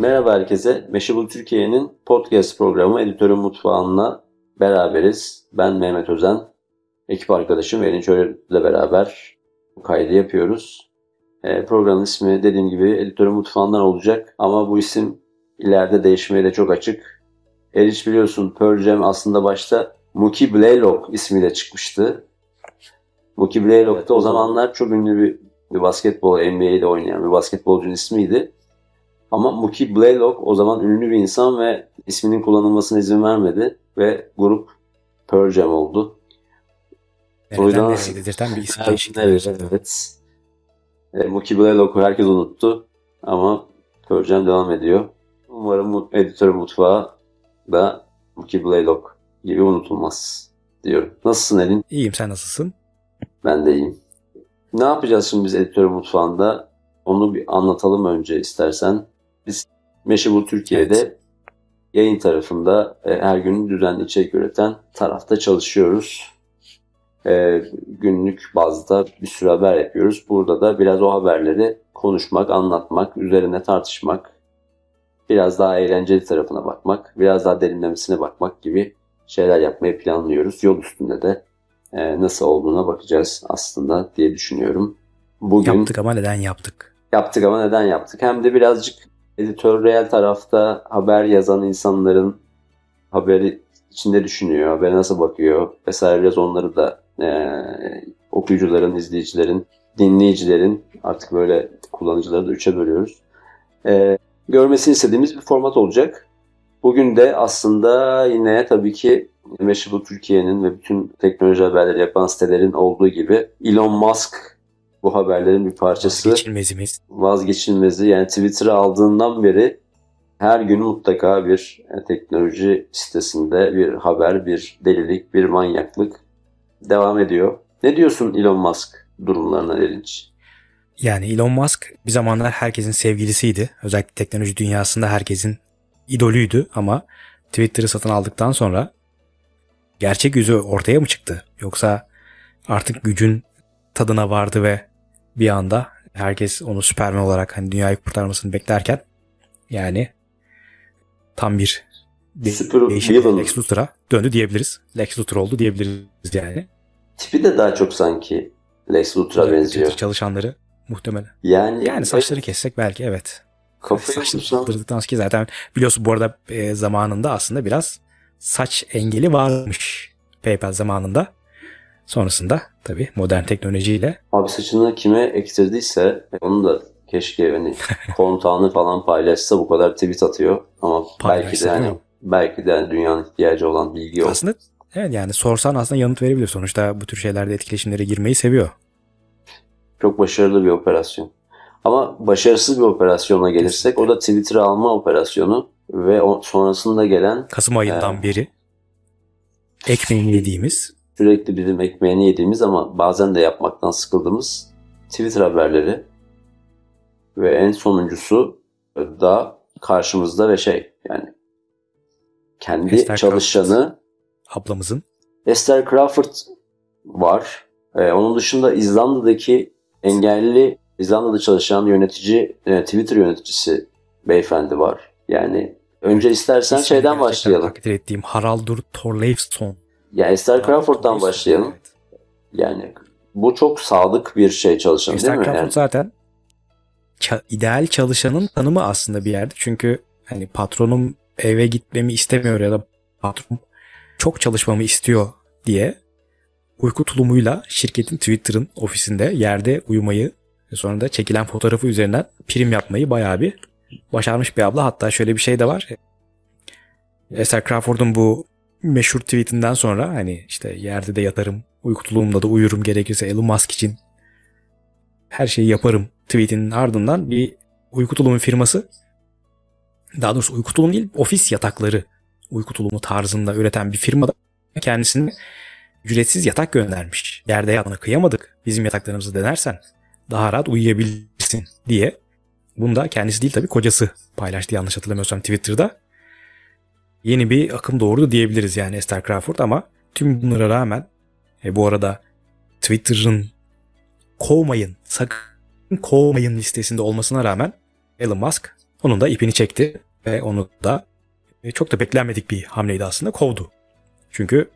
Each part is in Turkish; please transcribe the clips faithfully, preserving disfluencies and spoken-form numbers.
Merhaba herkese. Mashable Türkiye'nin podcast programı Editörün Mutfağı'nla beraberiz. Ben Mehmet Özen, ekip arkadaşım Elin Çöre ile beraber bu kaydı yapıyoruz. E, programın ismi dediğim gibi Editörün Mutfağı'ndan olacak ama bu isim ileride değişmeye de çok açık. Eriş biliyorsun Pearl Jam aslında başta Mookie Blaylock ismiyle çıkmıştı. Mookie Blaylock evet, da o zamanlar çok ünlü bir, bir basketbol, N B A'de oynayan bir basketbolcunun ismiydi. Ama Mookie Blaylock o zaman ünlü bir insan ve isminin kullanılmasına izin vermedi ve grup Pearl Jam oldu. O yüzden dedirten bir isim değişikliği. Evet, evet. E, Mookie Blaylock'u herkes unuttu ama Pearl Jam devam ediyor. Umarım Editörün Mutfağı da Mookie Blaylock gibi unutulmaz diyorum. Nasılsın Elin? İyiyim, sen nasılsın? Ben de iyiyim. Ne yapacağız şimdi biz Editörün Mutfağı'nda? Onu bir anlatalım önce istersen. Biz Mashable Türkiye'de evet. yayın tarafında e, her gün düzenli içerik üreten tarafta çalışıyoruz. E, günlük bazda bir sürü haber yapıyoruz. Burada da biraz o haberleri konuşmak, anlatmak, üzerine tartışmak, biraz daha eğlenceli tarafına bakmak, biraz daha derinlemesine bakmak gibi şeyler yapmayı planlıyoruz. Yol üstünde de e, nasıl olduğuna bakacağız aslında diye düşünüyorum. Bugün yaptık ama neden yaptık? Yaptık ama neden yaptık? Hem de birazcık editörel tarafta haber yazan insanların haberi içinde düşünüyor, haberi nasıl bakıyor vesaire, biraz onları da e, okuyucuların, izleyicilerin, dinleyicilerin, artık böyle kullanıcıları da üçe bölüyoruz. E, görmesini istediğimiz bir format olacak. Bugün de aslında yine tabii ki Mashable Türkiye'nin ve bütün teknoloji haberleri yapan sitelerin olduğu gibi Elon Musk bu haberlerin bir parçası. Vazgeçilmezimiz. Vazgeçilmezi. Yani Twitter'ı aldığından beri her gün mutlaka bir teknoloji sitesinde bir haber, bir delilik, bir manyaklık devam ediyor. Ne diyorsun Elon Musk durumlarına Erinç? Yani Elon Musk bir zamanlar herkesin sevgilisiydi. Özellikle teknoloji dünyasında herkesin idolüydü ama Twitter'ı satın aldıktan sonra gerçek yüzü ortaya mı çıktı? Yoksa artık gücün tadına vardı ve bir anda herkes onu Superman olarak, hani dünyayı kurtarmasını beklerken, yani tam bir de- değişik Lex Luthor'a döndü diyebiliriz. Lex Luthor oldu diyebiliriz yani. Tipi de daha çok sanki Lex Luthor'a evet, benziyor. Çalışanları muhtemelen. Yani, yani saçları evet. kessek belki evet. Kafayı yani saçları kaldırdıktan sonra, ki zaten biliyorsun bu arada e, zamanında aslında biraz saç engeli varmış PayPal zamanında. Sonrasında tabii modern teknolojiyle. Abi saçını kime ektirdiyse onu da keşke hani kontağını falan paylaşsa, bu kadar tweet atıyor ama paylaşsa, belki de hani belki de hani dünyanın ihtiyacı olan bilgi yok. Aslında evet, yani sorsan aslında yanıt verebiliyor. Sonuçta bu tür şeylerde etkileşimlere girmeyi seviyor. Çok başarılı bir operasyon. Ama başarısız bir operasyona gelirsek o da Twitter'ı alma operasyonu ve o sonrasında gelen Kasım ayından e, beri ekmeğini yediğimiz, sürekli bizim ekmeğini yediğimiz ama bazen de yapmaktan sıkıldığımız Twitter haberleri ve en sonuncusu da karşımızda ve şey yani kendi Esther çalışanı ablamızın Esther Crawford var. Ee, onun dışında İzlanda'daki engelli, İzlanda'da çalışan yönetici, e, Twitter yöneticisi beyefendi var. Yani önce istersen İsmini şeyden başlayalım. Takdir ettiğim Haraldur Thorleifsson. Ya Esther Crawford'dan başlayalım. Evet. Yani bu çok sadık bir şey çalışan Esther değil mi? Esther Crawford yani zaten ça- ideal çalışanın tanımı aslında bir yerde. Çünkü hani patronum eve gitmemi istemiyor ya da patron çok çalışmamı istiyor diye uyku tulumuyla şirketin Twitter'ın ofisinde yerde uyumayı ve sonra da çekilen fotoğrafı üzerinden prim yapmayı bayağı bir başarmış bir abla. Hatta şöyle bir şey de var. Esther Crawford'un bu meşhur tweetinden sonra hani işte yerde de yatarım, uykutuluğumda da uyurum, gerekirse Elon Musk için her şeyi yaparım tweetinin ardından bir uykutuluğun firması, daha doğrusu uykutuluğun değil, ofis yatakları uykutuluğu tarzında üreten bir firma da kendisine ücretsiz yatak göndermiş. Yerde yatmana kıyamadık, bizim yataklarımızı denersen daha rahat uyuyabilirsin diye. Bunu da kendisi değil tabii kocası paylaştı yanlış hatırlamıyorsam Twitter'da. Yeni bir akım doğurdu diyebiliriz yani Esther Crawford, ama tüm bunlara rağmen e, bu arada Twitter'ın kovmayın, sakın kovmayın listesinde olmasına rağmen Elon Musk Onun da ipini çekti ve onu da çok da beklenmedik bir hamleydi aslında, kovdu. Çünkü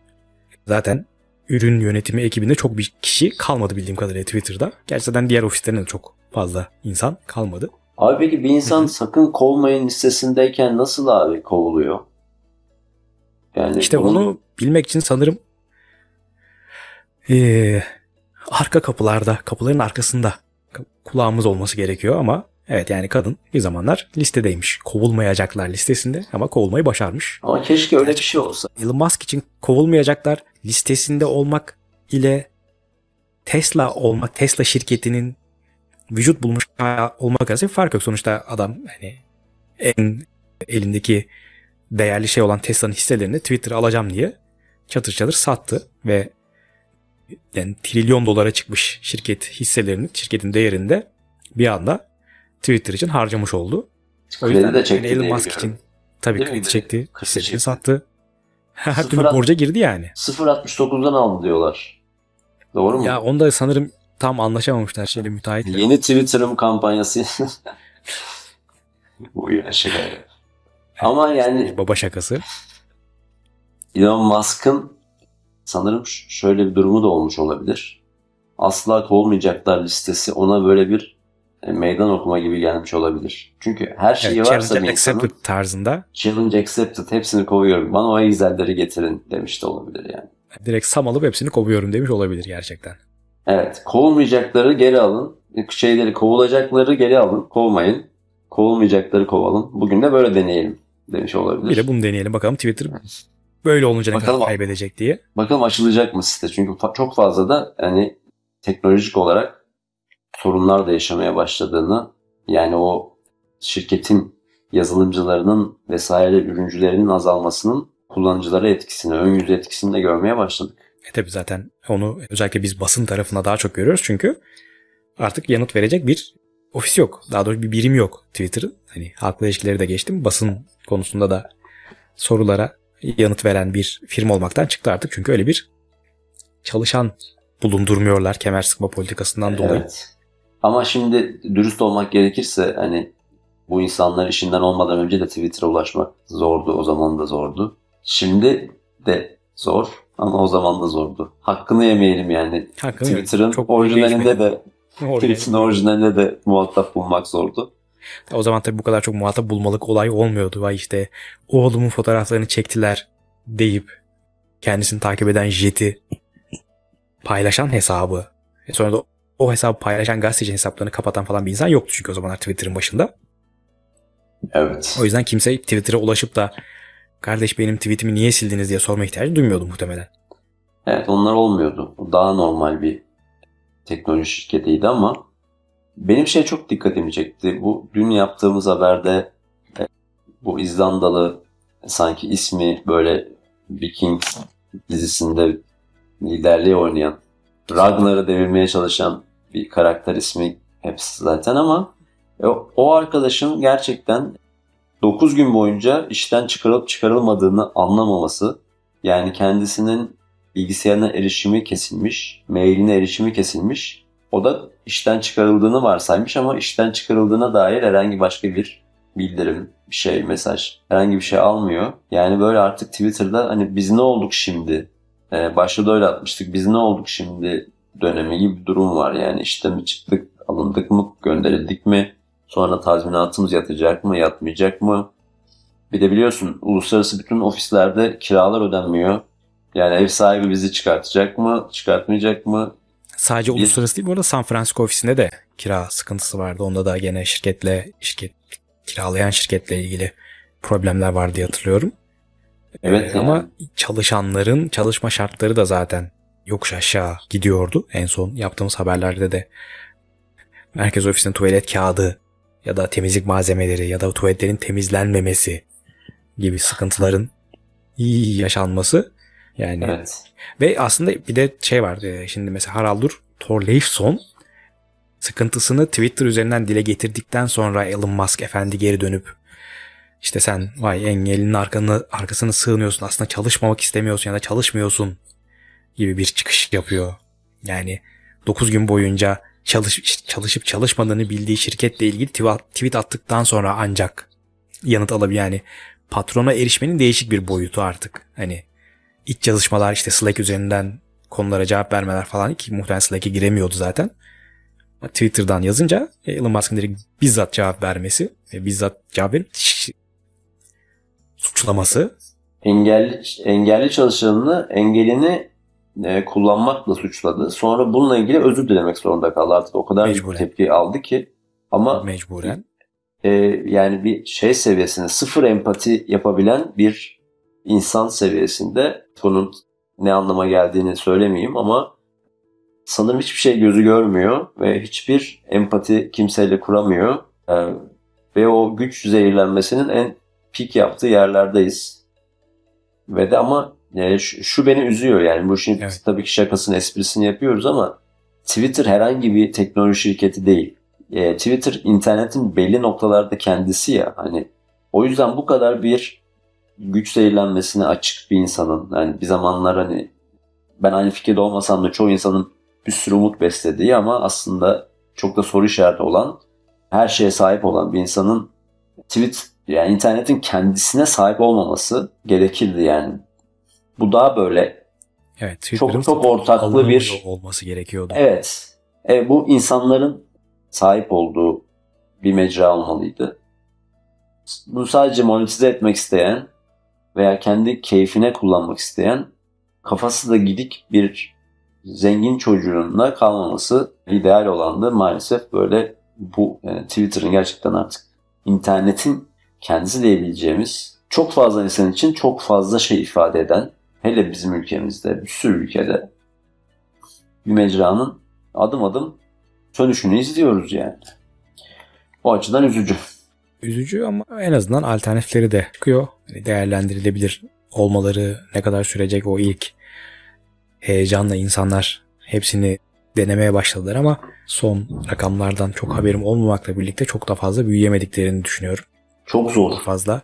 zaten ürün yönetimi ekibinde çok bir kişi kalmadı bildiğim kadarıyla Twitter'da. Gerçekten diğer ofislerinde de çok fazla insan kalmadı. Abi peki bir insan sakın kovmayın listesindeyken nasıl abi kovuluyor? Yani işte bunu... onu bilmek için sanırım ee, arka kapılarda, kapıların arkasında kulağımız olması gerekiyor ama evet yani kadın bir zamanlar listedeymiş. Kovulmayacaklar listesinde ama kovulmayı başarmış. Ama keşke öyle gerçekten bir şey olsa. Elon Musk için kovulmayacaklar listesinde olmak ile Tesla olmak, Tesla şirketinin vücut bulmuş olmak arasında bir fark yok. Sonuçta adam hani en elindeki değerli şey olan Tesla'nın hisselerini Twitter'a alacağım diye çatır çatır sattı ve yani trilyon dolara çıkmış şirket hisselerini, şirketin değerinde bir anda Twitter için harcamış oldu. O yüzden de çekti yani Elon Musk için tabii kredi çekti, hisselerini sattı. Her türlü borca girdi yani. sıfır virgül altmış dokuzdan aldı diyorlar. Doğru mu? Ya onda sanırım tam anlaşamamışlar şeyle müteahhitler. Yeni Twitter'ım kampanyası. Bu ya şaka. Ama yani baba şakası. Elon Musk'ın sanırım şöyle bir durumu da olmuş olabilir. Asla kovulmayacaklar listesi ona böyle bir meydan okuma gibi gelmiş olabilir. Çünkü her şeyi evet, varsa bir insanın tarzında challenge accepted hepsini kovuyorum. Bana o egzelleri getirin demiş de olabilir yani. Direkt sam alıp hepsini kovuyorum demiş olabilir gerçekten. Evet, kovulmayacakları geri alın. Şeyleri kovulacakları geri alın. Kovmayın. Kovulmayacakları kovalım. Bugün de böyle deneyelim demiş olabilir. Bir de bunu deneyelim bakalım Twitter böyle olunca ne bakalım, kadar kaybedecek diye. Bakalım açılacak mı site? Çünkü fa- çok fazla da hani teknolojik olarak sorunlar da yaşamaya başladığını, yani o şirketin yazılımcılarının vesaire ürüncülerinin azalmasının kullanıcılara etkisini, ön yüz etkisini de görmeye başladık. E tabii zaten onu özellikle biz basın tarafına daha çok görüyoruz çünkü artık yanıt verecek bir ofis yok. Daha doğrusu bir birim yok Twitter'ın. Hani halkla ilişkileri de geçtim. Basın konusunda da sorulara yanıt veren bir firma olmaktan çıktı artık. Çünkü öyle bir çalışan bulundurmuyorlar kemer sıkma politikasından evet dolayı. Ama şimdi dürüst olmak gerekirse hani bu insanlar işinden olmadan önce de Twitter'a ulaşmak zordu. O zaman da zordu. Şimdi de zor ama o zaman da zordu. Hakkını yemeyelim yani. Hakkını Twitter'ın çok orijinalinde de Twitter'ın orijinalinde de muhatap bulmak zordu. O zaman tabii bu kadar çok muhatap bulmalık olay olmuyordu. Vay işte oğlumun fotoğraflarını çektiler deyip kendisini takip eden jeti paylaşan hesabı. Sonra da o hesabı paylaşan gazeteci hesaplarını kapatan falan bir insan yoktu çünkü o zamanlar Twitter'ın başında. Evet. O yüzden kimse Twitter'a ulaşıp da kardeş benim tweetimi niye sildiniz diye sorma ihtiyacı duymuyordu muhtemelen. Evet onlar olmuyordu. Daha normal bir teknoloji şirketiydi ama benim şey çok dikkatimi çekti. Bu dün yaptığımız haberde bu İzlandalı sanki ismi böyle Viking dizisinde liderliği oynayan, Ragnar'ı devirmeye çalışan bir karakter ismi hepsi zaten ama o arkadaşın gerçekten dokuz gün boyunca işten çıkarılıp çıkarılmadığını anlamaması, yani kendisinin bilgisayarına erişimi kesilmiş, mailine erişimi kesilmiş. O da işten çıkarıldığını varsaymış ama işten çıkarıldığına dair herhangi başka bir bildirim, bir şey, mesaj, herhangi bir şey almıyor. Yani böyle artık Twitter'da hani biz ne olduk şimdi? Ee, başta da öyle atmıştık. Biz ne olduk şimdi dönemi gibi bir durum var. Yani işten mi çıktık, alındık mı, gönderildik mi? Sonra tazminatımız yatacak mı, yatmayacak mı? Bir de biliyorsun uluslararası bütün ofislerde kiralar ödenmiyor. Yani ev sahibi bizi çıkartacak mı, çıkartmayacak mı? Sadece biz... uluslararası değil, bu arada San Francisco ofisinde de kira sıkıntısı vardı. Onda da gene şirketle, şirket kiralayan şirketle ilgili problemler vardı diye hatırlıyorum. Evet. Ee, ama yani çalışanların çalışma şartları da zaten yokuş aşağı gidiyordu. En son yaptığımız haberlerde de merkez ofisinin tuvalet kağıdı ya da temizlik malzemeleri ya da tuvaletlerin temizlenmemesi gibi sıkıntıların iyi yaşanması. Yani evet. Ve aslında bir de şey var, şimdi mesela Haraldur Thorleifsson sıkıntısını Twitter üzerinden dile getirdikten sonra Elon Musk efendi geri dönüp işte sen vay engelinin arkasını, arkasını sığınıyorsun, aslında çalışmamak istemiyorsun ya da çalışmıyorsun gibi bir çıkış yapıyor. Yani dokuz gün boyunca çalış, çalışıp çalışmadığını bildiği şirketle ilgili tweet attıktan sonra ancak yanıt alabilir. Yani patrona erişmenin değişik bir boyutu artık. Hani iç çalışmalar, işte Slack üzerinden konulara cevap vermeler falan, ki muhtemelen Slack'e giremiyordu zaten. Twitter'dan yazınca Elon Musk'ın direkt bizzat cevap vermesi, bizzat cevap verip şiş, suçlaması. Engelli, engelli çalışanını engelini e, kullanmakla suçladı. Sonra bununla ilgili özür dilemek zorunda kaldı. Artık o kadar mecburen tepki aldı ki. Ama mecburen. E, yani bir şey seviyesinde, sıfır empati yapabilen bir insan seviyesinde, bunun ne anlama geldiğini söylemeyeyim ama sanırım hiçbir şey gözü görmüyor ve hiçbir empati kimseyle kuramıyor. E, ve o güç zehirlenmesinin en pik yaptığı yerlerdeyiz. Ve de ama yani şu, şu beni üzüyor yani, bu işin evet, tabii ki şakasını, esprisini yapıyoruz ama Twitter herhangi bir teknoloji şirketi değil. E, Twitter internetin belli noktalarda kendisi ya, hani o yüzden bu kadar bir güç zehirlenmesine açık bir insanın, yani bir zamanlar hani ben aynı fikirde olmasam da çoğu insanın bir sürü umut beslediği ama aslında çok da soru işareti olan, her şeye sahip olan bir insanın tweet, yani internetin kendisine sahip olmaması gerekirdi yani. Bu daha böyle evet, çok çok ortaklı bir olması gerekiyordu. Evet. E, bu insanların sahip olduğu bir mecra olmalıydı. Bunu sadece monetize etmek isteyen veya kendi keyfine kullanmak isteyen, kafası da gidik bir zengin çocuğunla kalmaması ideal olandı. Maalesef böyle bu yani Twitter'ın gerçekten artık internetin kendisi diyebileceğimiz, çok fazla insan için çok fazla şey ifade eden, hele bizim ülkemizde, bir sürü ülkede bir mecranın adım adım sönüşünü izliyoruz yani. O açıdan üzücü. Üzücü ama en azından alternatifleri de çıkıyor. Değerlendirilebilir olmaları, ne kadar sürecek o ilk heyecanla insanlar hepsini denemeye başladılar ama son rakamlardan çok haberim olmamakla birlikte çok da fazla büyüyemediklerini düşünüyorum. Çok zor. Çok fazla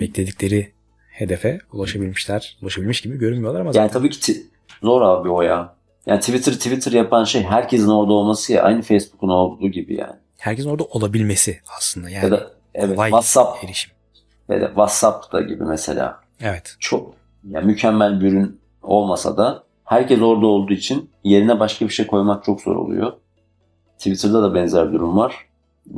bekledikleri hedefe ulaşabilmişler. Ulaşabilmiş gibi görünmüyorlar ama zaten. Yani tabii ki t- zor abi o ya. Yani Twitter Twitter yapan şey herkesin orada olması ya. Aynı Facebook'un olduğu gibi yani. Herkesin orada olabilmesi aslında. Yani ya da evet, WhatsApp erişim. Ya da WhatsApp da gibi mesela. Evet. Çok yani mükemmel bir ürün olmasa da herkes orada olduğu için yerine başka bir şey koymak çok zor oluyor. Twitter'da da benzer durum var.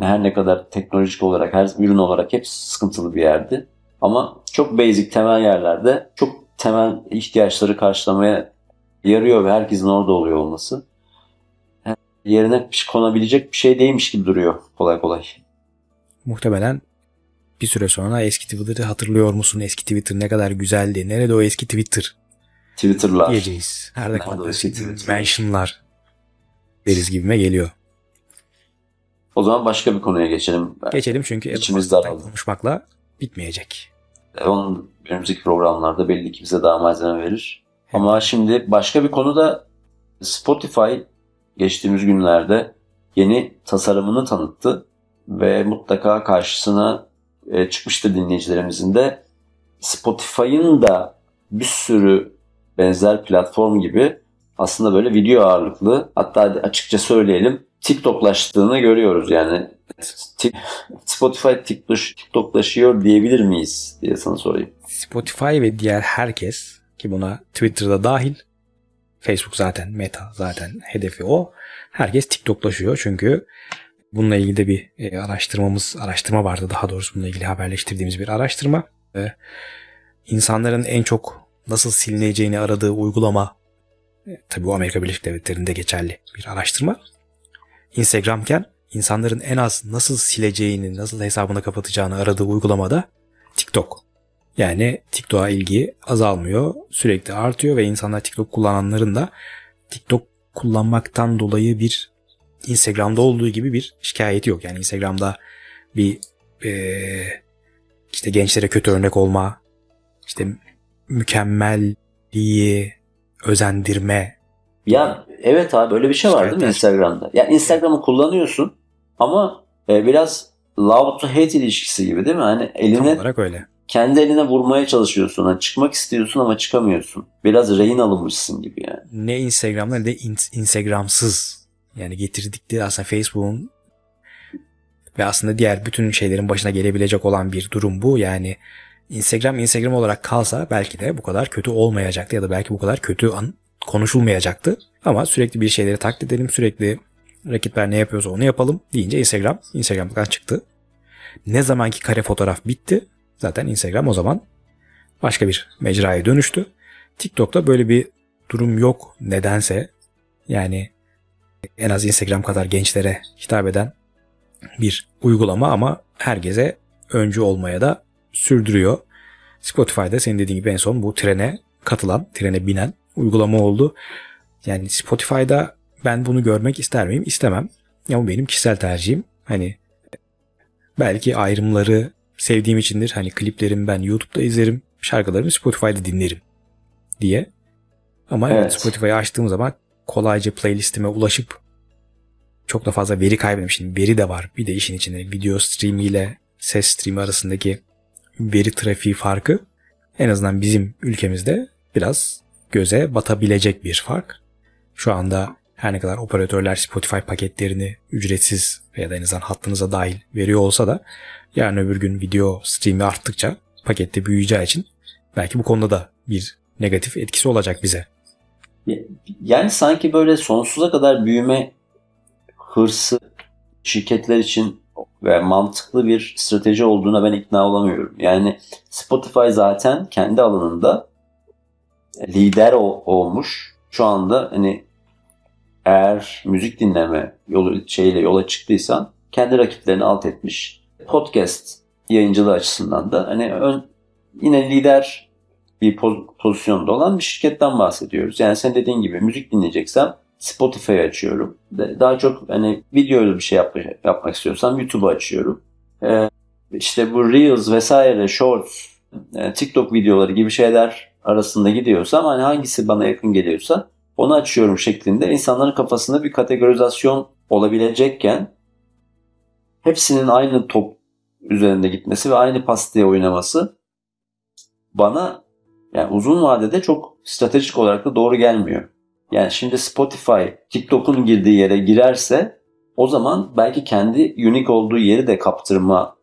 Her ne kadar teknolojik olarak, her ürün olarak hep sıkıntılı bir yerdi. Ama çok basic, temel yerlerde çok temel ihtiyaçları karşılamaya yarıyor ve herkesin orada oluyor olması. Yani yerine konabilecek bir şey değilmiş gibi duruyor kolay kolay. Muhtemelen bir süre sonra eski Twitter'ı hatırlıyor musun? Eski Twitter ne kadar güzeldi. Nerede o eski Twitter? Twitter'lar. Diyeceğiz. Her dakikada mentionlar deriz gibime geliyor. O zaman başka bir konuya geçelim. Geçelim çünkü içimiz daraldı. Konuşmakla bitmeyecek. Onun önümüzdeki programlarda belli ki bize daha malzeme verir. Evet. Ama şimdi başka bir konu da Spotify geçtiğimiz günlerde yeni tasarımını tanıttı. Ve mutlaka karşısına çıkmıştır dinleyicilerimizin de. Spotify'ın da bir sürü benzer platform gibi aslında böyle video ağırlıklı, hatta açıkça söyleyelim, TikToklaştığını görüyoruz yani. Spotify TikToklaşıyor diyebilir miyiz diye sana sorayım. Spotify ve diğer herkes, ki buna Twitter'da dahil, Facebook zaten, Meta zaten hedefi o. Herkes TikToklaşıyor çünkü bununla ilgili de bir araştırmamız, araştırma vardı daha doğrusu, bununla ilgili haberleştirdiğimiz bir araştırma. Ve insanların en çok nasıl silineceğini aradığı uygulama, tabii bu Amerika Birleşik Devletleri'nde geçerli bir araştırma. Instagram'ken insanların en az nasıl sileceğini, nasıl hesabını kapatacağını aradığı uygulamada TikTok. Yani TikTok'a ilgi azalmıyor, sürekli artıyor ve insanlar, TikTok kullananların da TikTok kullanmaktan dolayı bir Instagram'da olduğu gibi bir şikayeti yok. Yani Instagram'da bir e, işte gençlere kötü örnek olma, işte mükemmelliği özendirme. Ya evet abi, böyle bir şey var değil mi Instagram'da? Yani Instagram'ı kullanıyorsun ama biraz love to hate ilişkisi gibi değil mi? Hani eline, öyle, kendi eline vurmaya çalışıyorsun. Yani çıkmak istiyorsun ama çıkamıyorsun. Biraz rehin alınmışsın gibi yani. Ne Instagram'da ne de in- Instagram'sız Yani getirdikleri aslında Facebook'un ve aslında diğer bütün şeylerin başına gelebilecek olan bir durum bu. Yani Instagram Instagram olarak kalsa belki de bu kadar kötü olmayacaktı ya da belki bu kadar kötü an konuşulmayacaktı. Ama sürekli bir şeyleri taklit edelim, sürekli rakipler ne yapıyorsa onu yapalım deyince Instagram Instagram'dan çıktı. Ne zamanki kare fotoğraf bitti, zaten Instagram o zaman başka bir mecraya dönüştü. TikTok'ta böyle bir durum yok nedense. Yani en az Instagram kadar gençlere hitap eden bir uygulama ama herkese öncü olmaya da sürdürüyor. Spotify'da senin dediğin gibi en son bu trene katılan, trene binen uygulama oldu. Yani Spotify'da ben bunu görmek ister miyim? İstemem. Ama benim kişisel tercihim. Hani belki ayrımları sevdiğim içindir. Hani kliplerimi ben YouTube'da izlerim, şarkılarımı Spotify'da dinlerim diye. Ama evet. Spotify'ı açtığım zaman kolayca playlistime ulaşıp çok da fazla veri kaybettim. Şimdi veri de var. Bir de işin içinde video stream ile ses stream arasındaki veri trafiği farkı en azından bizim ülkemizde biraz göze batabilecek bir fark. Şu anda her ne kadar operatörler Spotify paketlerini ücretsiz veya da en azından hattınıza dahil veriyor olsa da yarın öbür gün video streami arttıkça pakette büyüyeceği için belki bu konuda da bir negatif etkisi olacak bize. Yani sanki böyle sonsuza kadar büyüme hırsı şirketler için ve mantıklı bir strateji olduğuna ben ikna olamıyorum. Yani Spotify zaten kendi alanında lider o, olmuş. Şu anda hani eğer müzik dinleme yolu şeyle yola çıktıysan kendi rakiplerini alt etmiş. Podcast yayıncılığı açısından da hani ön, yine lider bir poz, pozisyonda olan bir şirketten bahsediyoruz. Yani sen dediğin gibi müzik dinleyeceksem Spotify'ı açıyorum. Daha çok hani videoyla bir şey yap, yapmak istiyorsam YouTube'u açıyorum. Ee, işte bu Reels vesaire, Shorts, TikTok videoları gibi şeyler arasında gidiyorsam hani hangisi bana yakın geliyorsa onu açıyorum şeklinde insanların kafasında bir kategorizasyon olabilecekken hepsinin aynı top üzerinde gitmesi ve aynı pastaya oynaması bana yani uzun vadede çok stratejik olarak da doğru gelmiyor. Yani şimdi Spotify TikTok'un girdiği yere girerse o zaman belki kendi unique olduğu yeri de kaptırma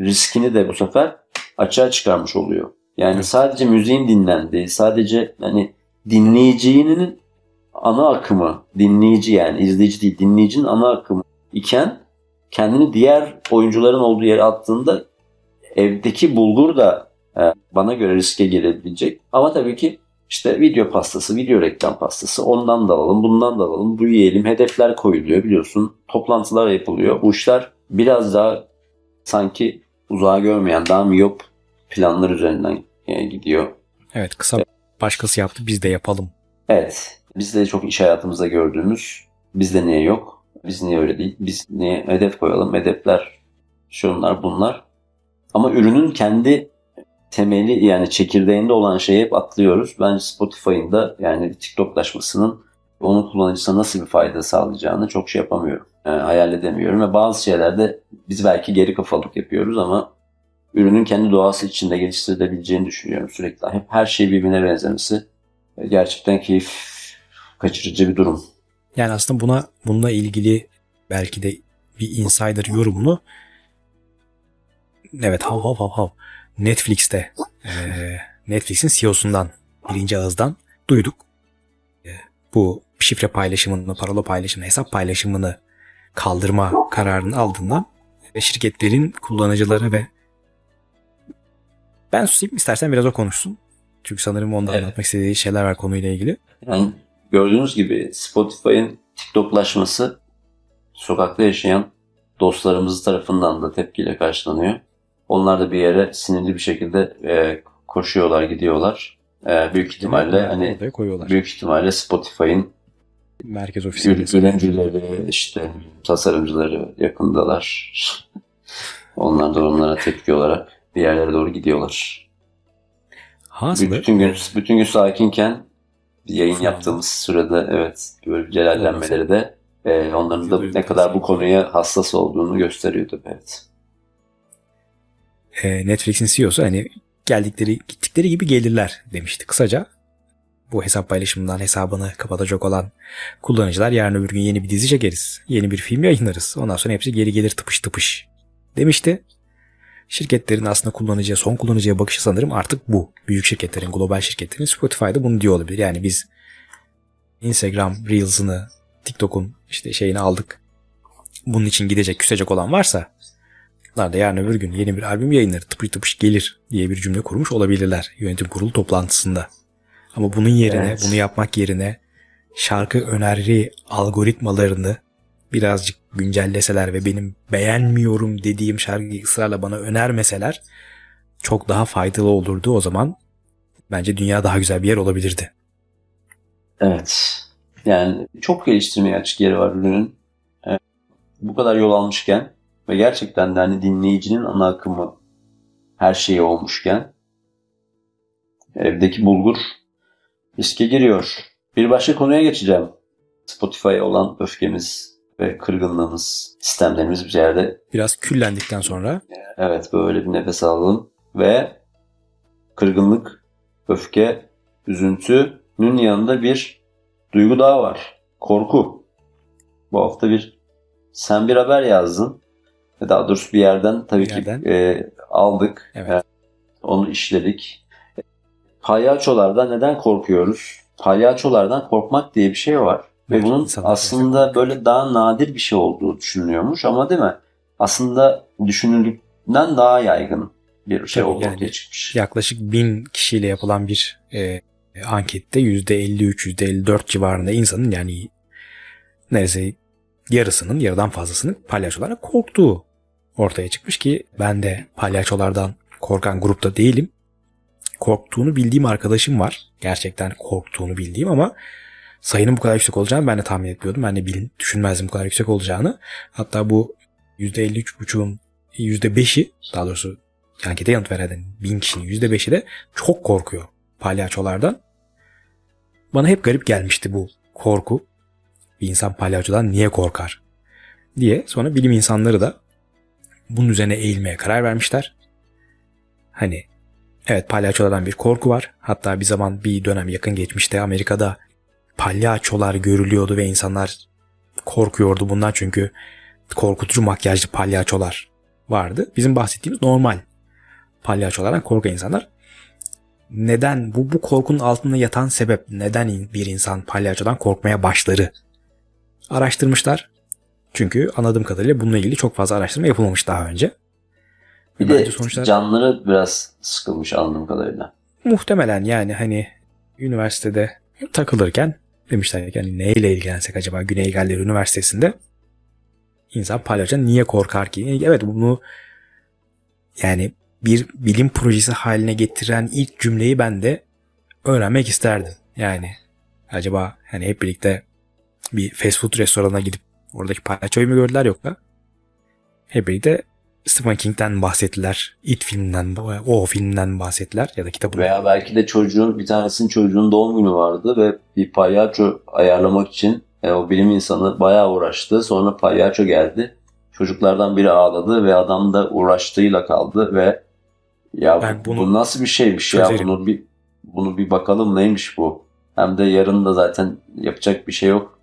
riskini de bu sefer açığa çıkarmış oluyor. Yani evet. Sadece müziğin dinlendiği, sadece hani dinleyicinin ana akımı, dinleyici yani izleyici değil, dinleyicinin ana akımı iken kendini diğer oyuncuların olduğu yere attığında evdeki bulgur da bana göre riske girebilecek. Ama tabii ki İşte video pastası, video reklam pastası, ondan da alalım, bundan da alalım, bu yiyelim, hedefler koyuluyor biliyorsun. Toplantılar yapılıyor. Bu işler biraz daha sanki uzağa görmeyen, daha miyop planlar üzerinden gidiyor. Evet, kısa başkası yaptı, biz de yapalım. Evet, biz de çok iş hayatımızda gördüğümüz, bizde niye yok, biz niye öyle değil, biz niye hedef koyalım, hedefler, şunlar, bunlar. Ama ürünün kendi temeli yani çekirdeğinde olan şeyi hep atlıyoruz. Bence Spotify'ın da yani TikToklaşmasının onu kullanıcısına nasıl bir fayda sağlayacağını çok şey yapamıyorum. Yani hayal edemiyorum ve bazı şeylerde biz belki geri kafalık yapıyoruz ama ürünün kendi doğası içinde geliştirilebileceğini düşünüyorum sürekli. Hep her şey birbirine benzemesi gerçekten keyif kaçırıcı bir durum. Yani aslında buna bununla ilgili belki de bir insider yorumunu evet hav hav hav hav Netflix'te, e, Netflix'in C E O'sundan, birinci ağızdan duyduk. E, bu şifre paylaşımını, parola paylaşımını, hesap paylaşımını kaldırma kararını aldığından e, şirketlerin kullanıcıları ve ben susayım istersen biraz o konuşsun. Çünkü sanırım onda evet. Anlatmak istediği şeyler var konuyla ilgili. Yani gördüğünüz gibi Spotify'ın TikToklaşması sokakta yaşayan dostlarımız tarafından da tepkiyle karşılanıyor. Onlar da bir yere sinirli bir şekilde e, koşuyorlar, gidiyorlar. E, büyük ihtimalle yani, hani büyük ihtimalle Spotify'ın merkez ofisi ürüncüleri, işte tasarımcıları yakındalar. Onlar da onlara tepki olarak bir yerlere doğru gidiyorlar. Hasbı. Bütün gün bütün gün sakinken bir yayın yaptığımız sırada evet böyle celallenmeleri de e, onların da ne kadar bu konuya hassas olduğunu gösteriyordu evet. Netflix'in C E O'su hani geldikleri gittikleri gibi gelirler demişti kısaca. bu hesap paylaşımından hesabını kapatacak olan kullanıcılar yarın öbür gün yeni bir dizi çekeriz, yeni bir film yayınlarız. Ondan sonra hepsi geri gelir tıpış tıpış demişti. Şirketlerin aslında kullanıcıya, son kullanıcıya bakışı sanırım artık bu. Büyük şirketlerin, global şirketlerin Spotify'da bunu diyor olabilir. Yani biz Instagram Reels'ını, TikTok'un işte şeyini aldık. Bunun için gidecek, küsecek olan varsa bunlar da yarın öbür gün yeni bir albüm yayınları tıpış tıpış gelir diye bir cümle kurmuş olabilirler yönetim kurulu toplantısında. Ama bunun yerine, evet, bunu yapmak yerine şarkı öneri algoritmalarını birazcık güncelleseler ve benim beğenmiyorum dediğim şarkıyı ısrarla bana önermeseler çok daha faydalı olurdu o zaman. Bence dünya daha güzel bir yer olabilirdi. Evet. Yani çok geliştirmeye açık yeri var ürünün. Evet. Bu kadar yol almışken ve gerçekten de hani dinleyicinin ana akımı her şeyi olmuşken evdeki bulgur riske giriyor. Bir başka konuya geçeceğim. Spotify'a olan öfkemiz ve kırgınlığımız, sistemlerimiz bir yerde biraz küllendikten sonra, evet, böyle bir nefes alalım ve kırgınlık, öfke, üzüntünün yanında bir duygu daha var. Korku. Bu hafta bir sen bir haber yazdın. Daha doğrusu bir yerden tabii bir ki yerden. E, aldık. Evet. Yani onu işledik. Palyaçolardan neden korkuyoruz? Palyaçolardan korkmak diye bir şey var. Ve evet, bunun aslında yaşıyor. Böyle daha nadir bir şey olduğu düşünülüyormuş ama değil mi? Aslında düşünüldükten daha yaygın bir şey olduğu yani çıkmış. Yaklaşık bin kişiyle yapılan bir e, ankette yüzde elli üç yüzde elli dört civarında insanın, yani neredeyse yarısının, yarıdan fazlasının palyaçolara korktuğu ortaya çıkmış ki ben de palyaçolardan korkan grupta değilim. Korktuğunu bildiğim arkadaşım var. Gerçekten korktuğunu bildiğim ama sayının bu kadar yüksek olacağını ben de tahmin etmiyordum. Ben de bilin, düşünmezdim bu kadar yüksek olacağını. Hatta bu yüzde elli üç buçuk'un yüzde beşi, daha doğrusu ankete yanıt veren bin kişinin yüzde beşi de çok korkuyor palyaçolardan. Bana hep garip gelmişti bu korku. Bir insan palyaçodan niye korkar diye. Sonra bilim insanları da bunun üzerine eğilmeye karar vermişler. Hani evet, palyaçolardan bir korku var. Hatta bir zaman, bir dönem yakın geçmişte Amerika'da palyaçolar görülüyordu ve insanlar korkuyordu bundan çünkü korkutucu makyajlı palyaçolar vardı. Bizim bahsettiğimiz normal palyaçolardan korkan insanlar. Neden bu bu korkunun altında yatan sebep, neden bir insan palyaçodan korkmaya başları araştırmışlar. Çünkü anladığım kadarıyla bununla ilgili çok fazla araştırma yapılmamış daha önce. Bir Bence de sonuçlar... canları biraz sıkılmış anladığım kadarıyla. Muhtemelen yani hani üniversitede takılırken demişler ki hani neyle ilgilensek acaba Güney Galler Üniversitesi'nde insan palyaçodan niye korkar ki? Evet, bunu yani bir bilim projesi haline getiren ilk cümleyi ben de öğrenmek isterdim. Yani acaba hani hep birlikte bir fast food restoranına gidip oradaki palyaçoyu mu gördüler yoksa? Hep birlikte Stephen King'den bahsettiler. It filminden, o filminden bahsettiler ya da kitabı. Veya belki de çocuğun, bir tanesinin çocuğunun doğum günü vardı ve bir palyaço ayarlamak için e, o bilim insanı bayağı uğraştı. Sonra palyaço geldi. Çocuklardan biri ağladı ve adam da uğraştığıyla kaldı ve ya bu, bu nasıl bir şeymiş çözerim. Ya bunu bir bunu bir bakalım neymiş bu. Hem de yarın da zaten yapacak bir şey yok.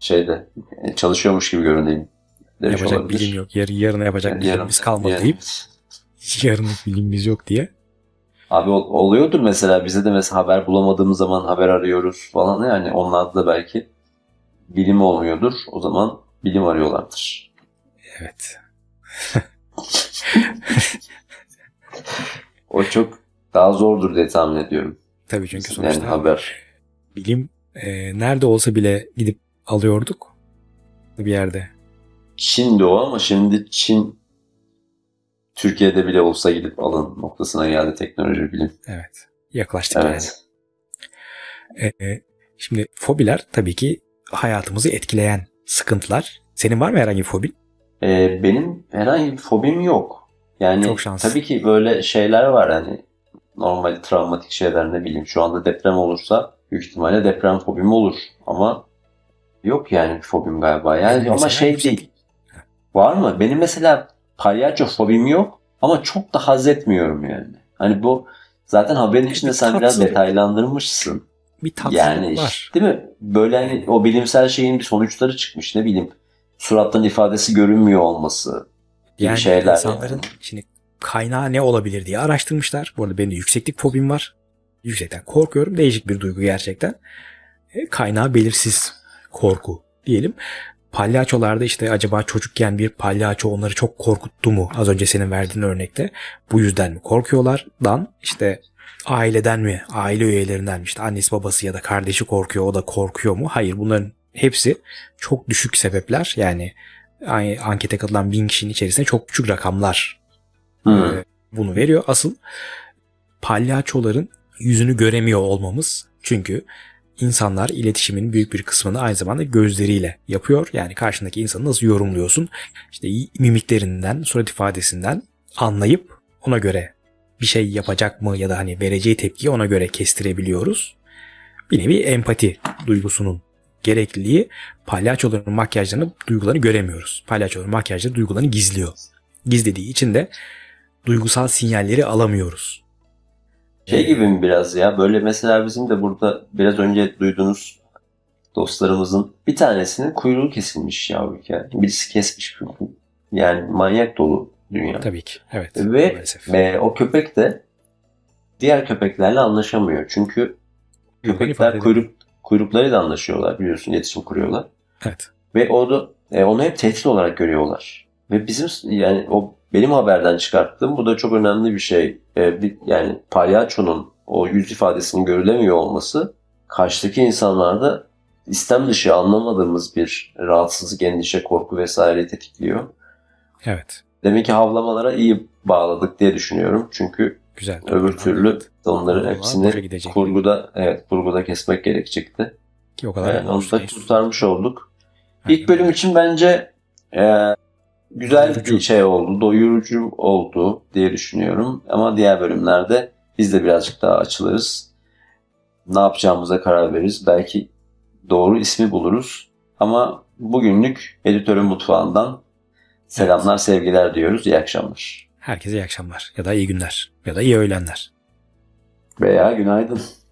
Şeyde çalışıyormuş gibi görüneyim. Yapacak olabilir. Bilim yok. Yar, yarına yapacak yani bilimimiz kalmadı yarın. Deyip yarın bilimimiz yok diye. Abi oluyordur mesela. Bize de mesela haber bulamadığımız zaman haber arıyoruz falan. Yani onlarda da belki bilim olmuyordur. O zaman bilim arıyorlardır. Evet. O çok daha zordur diye tahmin ediyorum. Tabii çünkü sonuçta yani haber. Bilim e, nerede olsa bile gidip alıyorduk bir yerde. Çin'de o ama şimdi Çin Türkiye'de bile olsa gidip alın noktasına geldi teknoloji, bilim. Evet. Yaklaştık evet. Yani. E, şimdi fobiler tabii ki hayatımızı etkileyen sıkıntılar. Senin var mı herhangi bir fobin? E, benim herhangi bir fobim yok. Yani tabii ki böyle şeyler var hani normal travmatik şeyler, ne bileyim şu anda deprem olursa büyük ihtimalle deprem fobim olur ama yok yani fobim galiba yani, yani ama şey değil. Şey... Var mı? Benim mesela palyaço fobim yok ama çok da haz etmiyorum yani. Hani bu zaten haberin içinde sen biraz detaylandırmışsın. bir tatsızlık yani, var. Değil mi? Böyle hani o bilimsel şeyin bir sonuçları çıkmış, ne bileyim. Surattan ifadesi görünmüyor olması gibi yani şeyler. İnsanların yani. Şimdi kaynağı ne olabilir diye araştırmışlar. Bu arada benim de yükseklik fobim var. Yüksekten korkuyorum. Değişik bir duygu gerçekten. E, kaynağı belirsiz korku diyelim. Palyaçolarda işte acaba çocukken bir palyaço onları çok korkuttu mu? Az önce senin verdiğin örnekte. Bu yüzden mi korkuyorlardan işte aileden mi? Aile üyelerinden mi? İşte annesi babası ya da kardeşi korkuyor, o da korkuyor mu? Hayır, bunların hepsi çok düşük sebepler. Yani ankete katılan bin kişinin içerisinde çok küçük rakamlar hmm. e, bunu veriyor. Asıl palyaçoların yüzünü göremiyor olmamız. Çünkü insanlar iletişimin büyük bir kısmını aynı zamanda gözleriyle yapıyor. Yani karşındaki insanı nasıl yorumluyorsun? İşte mimiklerinden, surat ifadesinden anlayıp ona göre bir şey yapacak mı ya da hani vereceği tepkiyi ona göre kestirebiliyoruz. Bir nevi empati duygusunun gerekliliği, palyaçoların makyajlarını, duygularını göremiyoruz. Palyaçoların makyajları duygularını gizliyor. Gizlediği için de duygusal sinyalleri alamıyoruz. Şey gibi mi biraz ya, böyle mesela bizim de burada biraz önce duyduğunuz dostlarımızın bir tanesinin kuyruğu kesilmiş ya ülke. Birisi kesmiş. Yani manyak dolu dünya. Tabii ki. Evet. Ve e, o köpek de diğer köpeklerle anlaşamıyor. Çünkü köpekler kuyruk, kuyruklarıyla anlaşıyorlar, biliyorsun, iletişim kuruyorlar. Evet. Ve onu, e, onu hep tehdit olarak görüyorlar. Ve bizim yani o benim haberden çıkarttığım bu da çok önemli bir şey. Ee, bir, yani palyaçonun o yüz ifadesinin görülemiyor olması karşıdaki insanlarda istem dışı anlamadığımız bir rahatsızlık, endişe, korku vesaire tetikliyor. Evet. Demek ki havlamalara iyi bağladık diye düşünüyorum. Çünkü güzel, öbür doğru, türlü evet. onların hepsini kurguda evet kurguda kesmek gerekecekti. Ki o kadar yani onu da kurtarmış olduk. Aynen. İlk bölüm için bence eee güzel doyurucu. Bir şey oldu, doyurucu oldu diye düşünüyorum. Ama diğer bölümlerde biz de birazcık daha açılırız. Ne yapacağımıza karar veririz. Belki doğru ismi buluruz. Ama bugünlük Editörün Mutfağı'ndan selamlar, evet. sevgiler diyoruz. İyi akşamlar. Herkese iyi akşamlar ya da iyi günler ya da iyi öğlenler. Veya günaydın.